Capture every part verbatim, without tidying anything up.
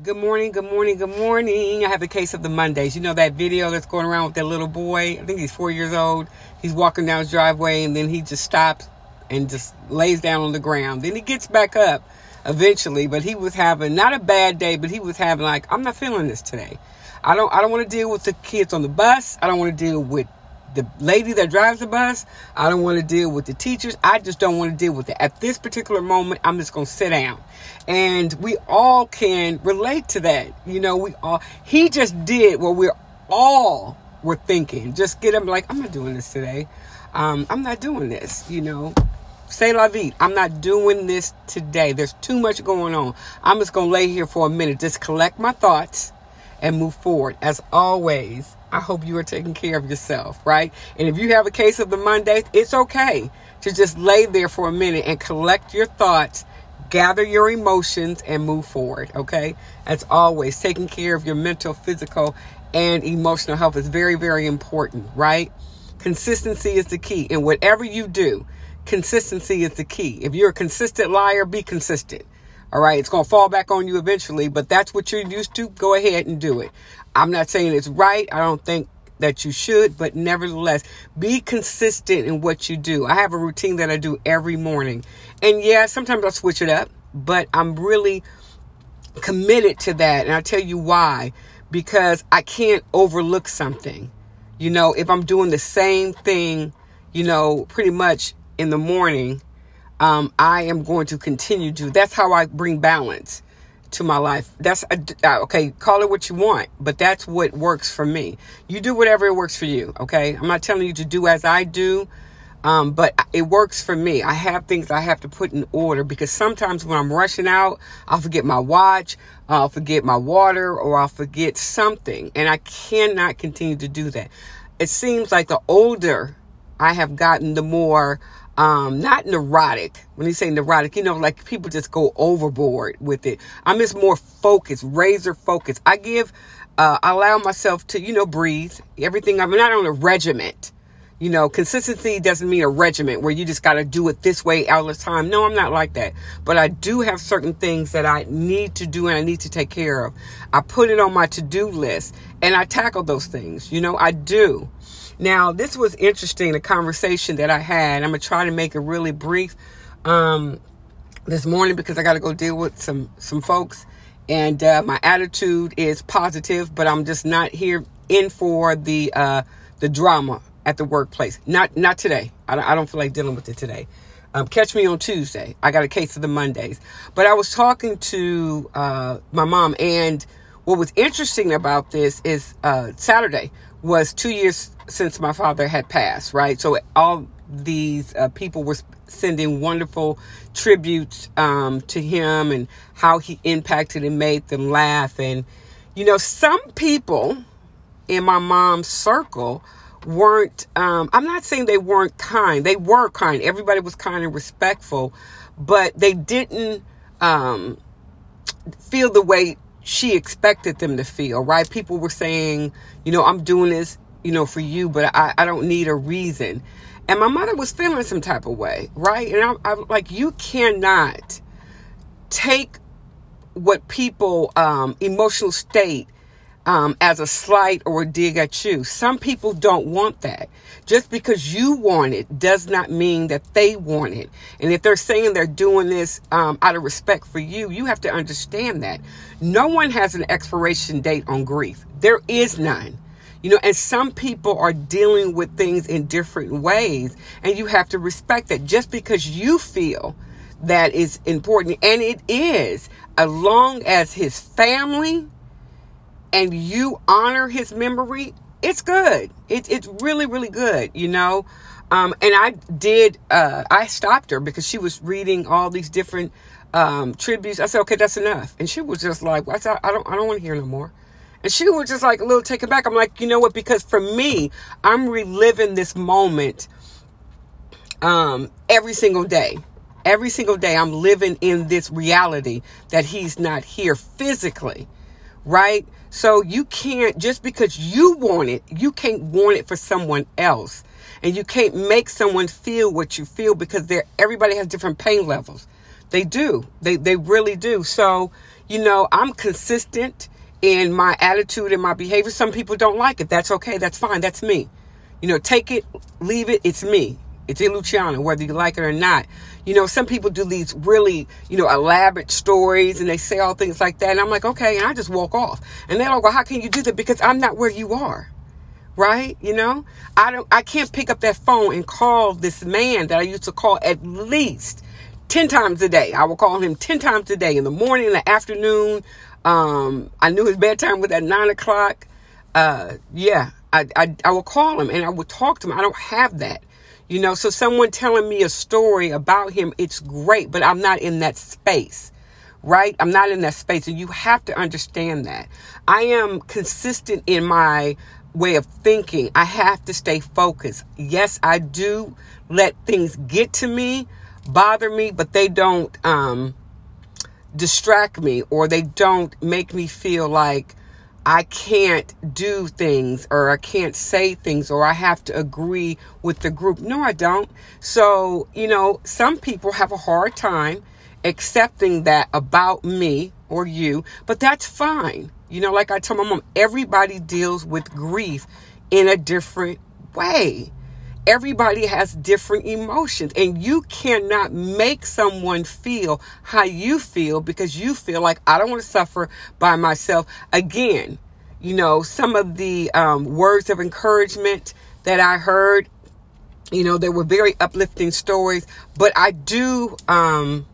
Good morning, good morning, good morning. I have a case of the Mondays. You know that video that's going around with that little boy? I think he's four years old. He's walking down his driveway and then he just stops and just lays down on the ground. Then he gets back up eventually, but he was having, not a bad day, but he was having like, I'm not feeling this today. I don't, I don't want to deal with the kids on the bus. I don't want to deal with the lady that drives the bus. I don't want to deal with the teachers. I just don't want to deal with it. At this particular moment, I'm just going to sit down. And we all can relate to that. You know, we all, he just did what we're all were thinking. Just get up like, I'm not doing this today. Um, I'm not doing this, you know. Say la vie. I'm not doing this today. There's too much going on. I'm just going to lay here for a minute. Just collect my thoughts and move forward. As always, I hope you are taking care of yourself, right? And if you have a case of the Mondays, it's okay to just lay there for a minute and collect your thoughts, gather your emotions, and move forward, okay? As always, taking care of your mental, physical, and emotional health is very, very important, right? Consistency is the key. And whatever you do, consistency is the key. If you're a consistent liar, be consistent. All right, it's going to fall back on you eventually, but that's what you're used to. Go ahead and do it. I'm not saying it's right. I don't think that you should, but nevertheless, be consistent in what you do. I have a routine that I do every morning. And yeah, sometimes I'll switch it up, but I'm really committed to that. And I'll tell you why, because I can't overlook something. You know, if I'm doing the same thing, you know, pretty much in the morning, Um, I am going to continue to. That's how I bring balance to my life. That's okay. Call it what you want, but that's what works for me. You do whatever it works for you. Okay. I'm not telling you to do as I do. Um, but it works for me. I have things I have to put in order because sometimes when I'm rushing out, I'll forget my watch, I'll forget my water, or I'll forget something. And I cannot continue to do that. It seems like the older I have gotten, the more, Um, not neurotic. When you say neurotic, you know, like people just go overboard with it. I'm just more focused, razor focused. I give, uh, I allow myself to, you know, breathe. Everything. I'm not on a regiment. You know, consistency doesn't mean a regiment where you just got to do it this way all the time. No, I'm not like that. But I do have certain things that I need to do and I need to take care of. I put it on my to-do list and I tackle those things. You know, I do. Now, this was interesting, a conversation that I had. I'm going to try to make it really brief um, this morning because I got to go deal with some, some folks. And uh, my attitude is positive, but I'm just not here in for the uh, the drama at the workplace. Not not today. I don't, I don't feel like dealing with it today. Um, catch me on Tuesday. I got a case of the Mondays. But I was talking to uh, my mom, and what was interesting about this is uh, Saturday was two years since my father had passed, right? So all these uh, people were sending wonderful tributes um, to him and how he impacted and made them laugh. And, you know, some people in my mom's circle weren't, um, I'm not saying they weren't kind. They were kind. Everybody was kind and respectful, but they didn't um, feel the way she expected them to feel, right? People were saying, you know, I'm doing this, you know, for you, but I, I don't need a reason. And my mother was feeling some type of way, right? And I'm, I'm like, you cannot take what people, um, emotional state, um, as a slight or a dig at you. Some people don't want that. Just because you want it does not mean that they want it. And if they're saying they're doing this um, out of respect for you, you have to understand that. No one has an expiration date on grief. There is none. You know, and some people are dealing with things in different ways. And you have to respect that. Just because you feel that is important, and it is, as long as his family and you honor his memory, it's good. It, it's really, really good, you know. Um, and I did, uh, I stopped her because she was reading all these different um, tributes. I said, okay, that's enough. And she was just like, well, I, said, I don't, I don't want to hear no more. And she was just like a little taken back. I'm like, you know what? Because for me, I'm reliving this moment um, every single day. Every single day, I'm living in this reality that he's not here physically, right? So you can't, just because you want it, you can't want it for someone else. And you can't make someone feel what you feel because everybody has different pain levels. They do. They they really do. So, you know, I'm consistent in my attitude and my behavior. Some people don't like it. That's okay. That's fine. That's me. You know, take it, leave it. It's me. It's in Luciana, whether you like it or not. You know, some people do these really, you know, elaborate stories and they say all things like that. And I'm like, okay, and I just walk off. And they're like, well, how can you do that? Because I'm not where you are. Right? You know, I don't, I can't pick up that phone and call this man that I used to call at least ten times a day. I will call him ten times a day, in the morning, in the afternoon. Um, I knew his bedtime was at nine o'clock. Uh, yeah, I, I, I will call him and I will talk to him. I don't have that, you know, so someone telling me a story about him, it's great, but I'm not in that space. Right? I'm not in that space. And you have to understand that I am consistent in my way of thinking. I have to stay focused. Yes, I do let things get to me, bother me, but they don't um, distract me, or they don't make me feel like I can't do things, or I can't say things, or I have to agree with the group. No, I don't. So, you know, some people have a hard time accepting that about me or you, but that's fine. You know, like I tell my mom, everybody deals with grief in a different way. Everybody has different emotions, and you cannot make someone feel how you feel because you feel like, I don't want to suffer by myself. Again, you know, some of the um, words of encouragement that I heard, you know, they were very uplifting stories, but I do, um,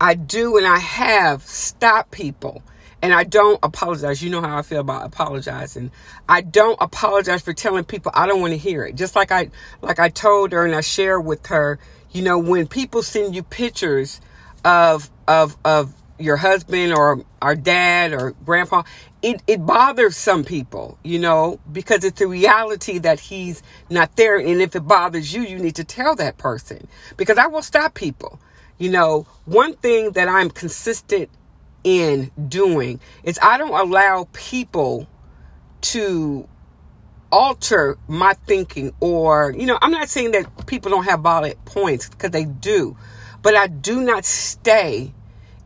I do and I have stopped people. And I don't apologize. You know how I feel about apologizing. I don't apologize for telling people I don't want to hear it. Just like I like I told her and I shared with her, you know, when people send you pictures of of of your husband or our dad or grandpa, it, it bothers some people, you know, because it's the reality that he's not there. And if it bothers you, you need to tell that person, because I will stop people. You know, one thing that I'm consistent in doing is I don't allow people to alter my thinking, or, you know, I'm not saying that people don't have valid points, because they do, but I do not stay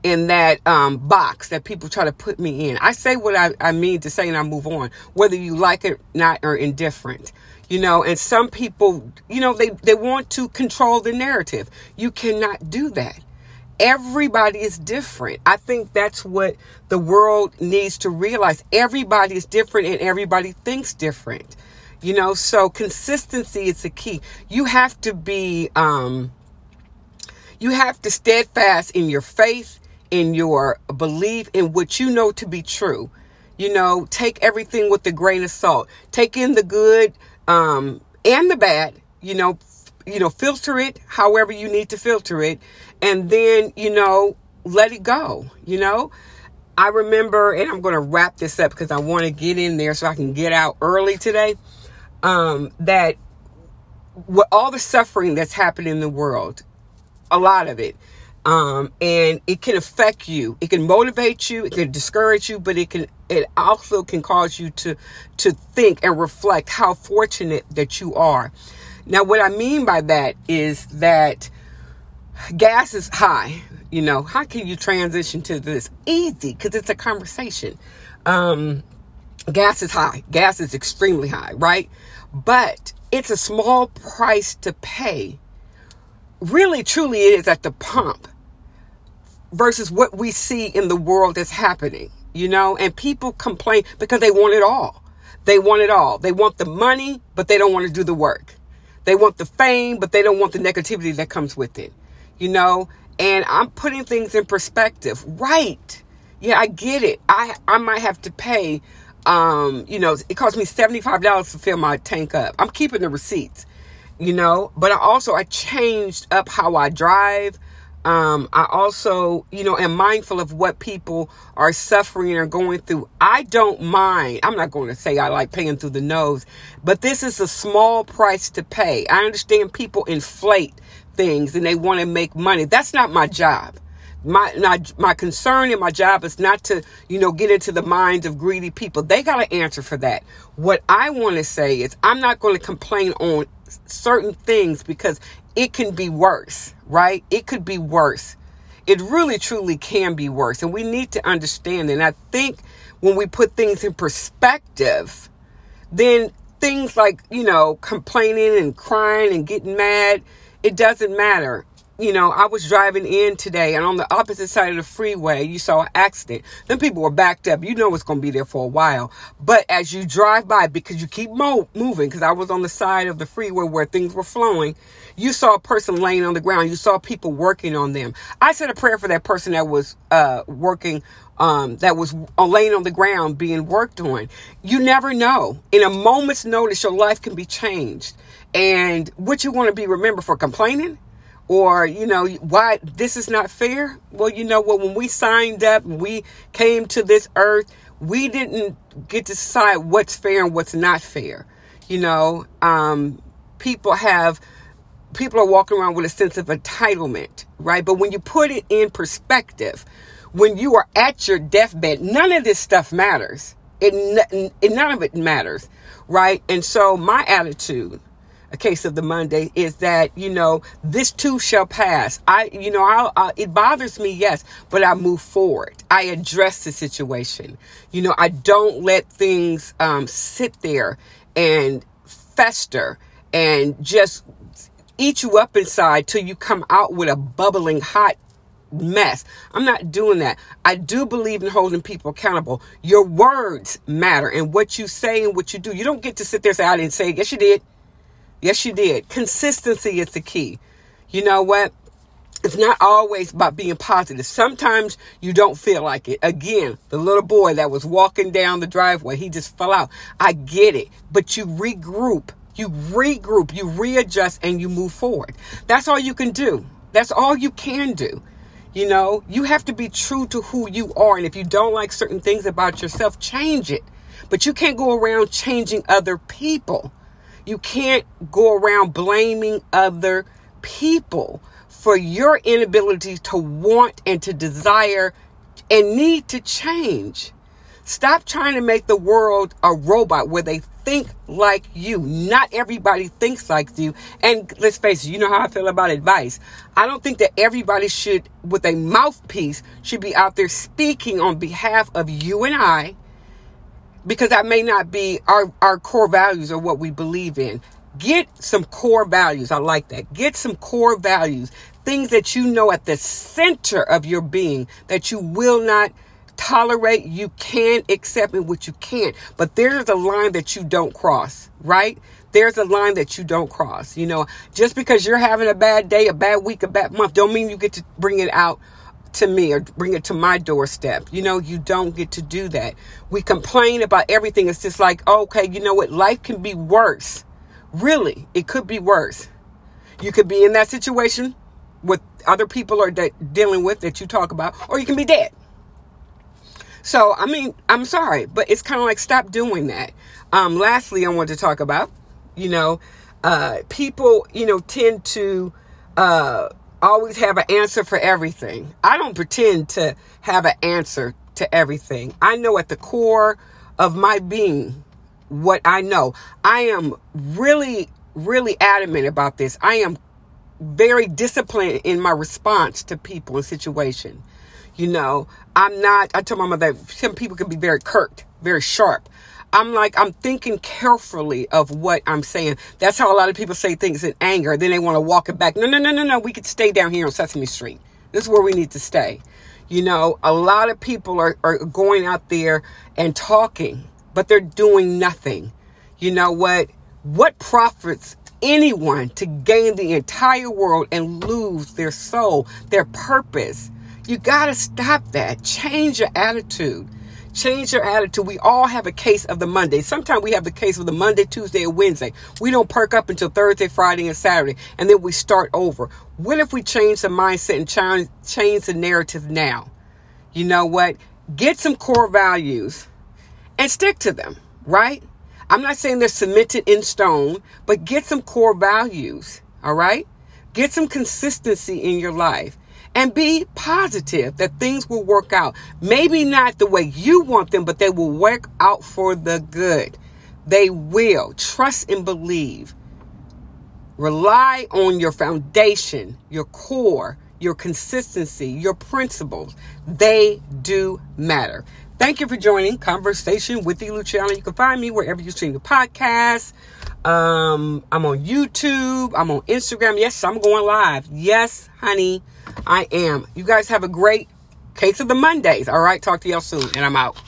in that um, box that people try to put me in. I say what I, I mean to say, and I move on, whether you like it or not, or indifferent, you know, and some people, you know, they, they want to control the narrative. You cannot do that. Everybody is different. I think that's what the world needs to realize. Everybody is different and everybody thinks different, you know, so consistency is the key. You have to be, um, you have to steadfast in your faith, in your belief, in what you know to be true. You know, take everything with a grain of salt, take in the good, um, and the bad, you know, you know, filter it however you need to filter it. And then, you know, let it go. You know, I remember, and I'm going to wrap this up because I want to get in there so I can get out early today. Um, that with all the suffering that's happened in the world, a lot of it, um, and it can affect you. It can motivate you. It can discourage you, but it can, it also can cause you to, to think and reflect how fortunate that you are. Now, what I mean by that is that gas is high. You know, how can you transition to this? Easy, because it's a conversation. Um, gas is high. Gas is extremely high, right? But it's a small price to pay. Really, truly, it is at the pump versus what we see in the world that's happening, you know, and people complain because they want it all. They want it all. They want the money, but they don't want to do the work. They want the fame, but they don't want the negativity that comes with it, you know? And I'm putting things in perspective, right? Yeah, I get it. I, I might have to pay, um, you know, it cost me seventy-five dollars to fill my tank up. I'm keeping the receipts, you know, but I also, I changed up how I drive. Um, I also, you know, am mindful of what people are suffering or going through. I don't mind. I'm not going to say I like paying through the nose, but this is a small price to pay. I understand people inflate things and they want to make money. That's not my job. My, my, my concern in my job is not to, you know, get into the minds of greedy people. They got to answer for that. What I want to say is I'm not going to complain on certain things because it can be worse, right? It could be worse. it really, truly can be worse. And we need to understand. And I think when we put things in perspective, then things like, you know, complaining and crying and getting mad, it doesn't matter. You know, I was driving in today, and on the opposite side of the freeway, you saw an accident. Them people were backed up. You know it's going to be there for a while. But as you drive by, because you keep mo- moving, because I was on the side of the freeway where things were flowing, you saw a person laying on the ground. You saw people working on them. I said a prayer for that person that was uh, working, um, that was laying on the ground being worked on. You never know. In a moment's notice, your life can be changed. And what you want to be remembered for, complaining? Or, you know, why this is not fair? Well, you know what? When we signed up, we came to this earth, we didn't get to decide what's fair and what's not fair. You know, um, people have, people are walking around with a sense of entitlement, right? But when you put it in perspective, when you are at your deathbed, none of this stuff matters. It, it none of it matters, right? And so my attitude, a case of the Monday, is that, you know, this too shall pass. I, you know, I, I, it bothers me, yes, but I move forward. I address the situation. You know, I don't let things um, sit there and fester and just eat you up inside till you come out with a bubbling hot mess. I'm not doing that. I do believe in holding people accountable. Your words matter, and what you say and what you do. You don't get to sit there and say, I didn't say it. Yes, you did. Yes, you did. Consistency is the key. You know what? It's not always about being positive. Sometimes you don't feel like it. Again, the little boy that was walking down the driveway, he just fell out. I get it. But you regroup, you regroup, you readjust, and you move forward. That's all you can do. That's all you can do. You know, you have to be true to who you are. And if you don't like certain things about yourself, change it. But you can't go around changing other people. You can't go around blaming other people for your inability to want and to desire and need to change. Stop trying to make the world a robot where they think like you. Not everybody thinks like you. And let's face it, you know how I feel about advice. I don't think that everybody should, with a mouthpiece, should be out there speaking on behalf of you and I. Because that may not be our, our core values or what we believe in. Get some core values. I like that. Get some core values. Things that you know at the center of your being that you will not tolerate, you can accept, and what you can't. But there's a line that you don't cross, right? There's a line that you don't cross. You know, just because you're having a bad day, a bad week, a bad month, don't mean you get to bring it out to me or bring it to my doorstep. You know, you don't get to do that. We complain about everything. It's just like, okay, you know what? Life can be worse. Really, it could be worse. You could be in that situation with other people are de- dealing with that you talk about, or you can be dead. So, I mean, I'm sorry, but it's kind of like, stop doing that. Um, lastly, I want to talk about, you know, uh, people, you know, tend to, uh, always have an answer for everything. I don't pretend to have an answer to everything. I know at the core of my being what I know. I am really, really adamant about this. I am very disciplined in my response to people and situation. You know, I'm not, I tell my mother that some people can be very curt, very sharp. I'm like, I'm thinking carefully of what I'm saying. That's how a lot of people say things in anger. Then they want to walk it back. No, no, no, no, no. We could stay down here on Sesame Street. This is where we need to stay. You know, a lot of people are, are going out there and talking, but they're doing nothing. You know what? What profits anyone to gain the entire world and lose their soul, their purpose? You got to stop that. Change your attitude. Change your attitude. We all have a case of the Monday. Sometimes we have the case of the Monday, Tuesday, or Wednesday. We don't perk up until Thursday, Friday, and Saturday, and then we start over. What if we change the mindset and change, change the narrative now? You know what? Get some core values and stick to them, right? I'm not saying they're cemented in stone, but get some core values, all right? Get some consistency in your life. And be positive that things will work out. Maybe not the way you want them, but they will work out for the good. They will. Trust and believe. Rely on your foundation, your core, your consistency, your principles, they do matter. Thank you for joining Conversation with the Luciana. You can find me wherever you stream your podcast. Um, I'm on YouTube. I'm on Instagram. Yes, I'm going live. Yes, honey, I am. You guys have a great Case of the Mondays. All right. Talk to y'all soon. And I'm out.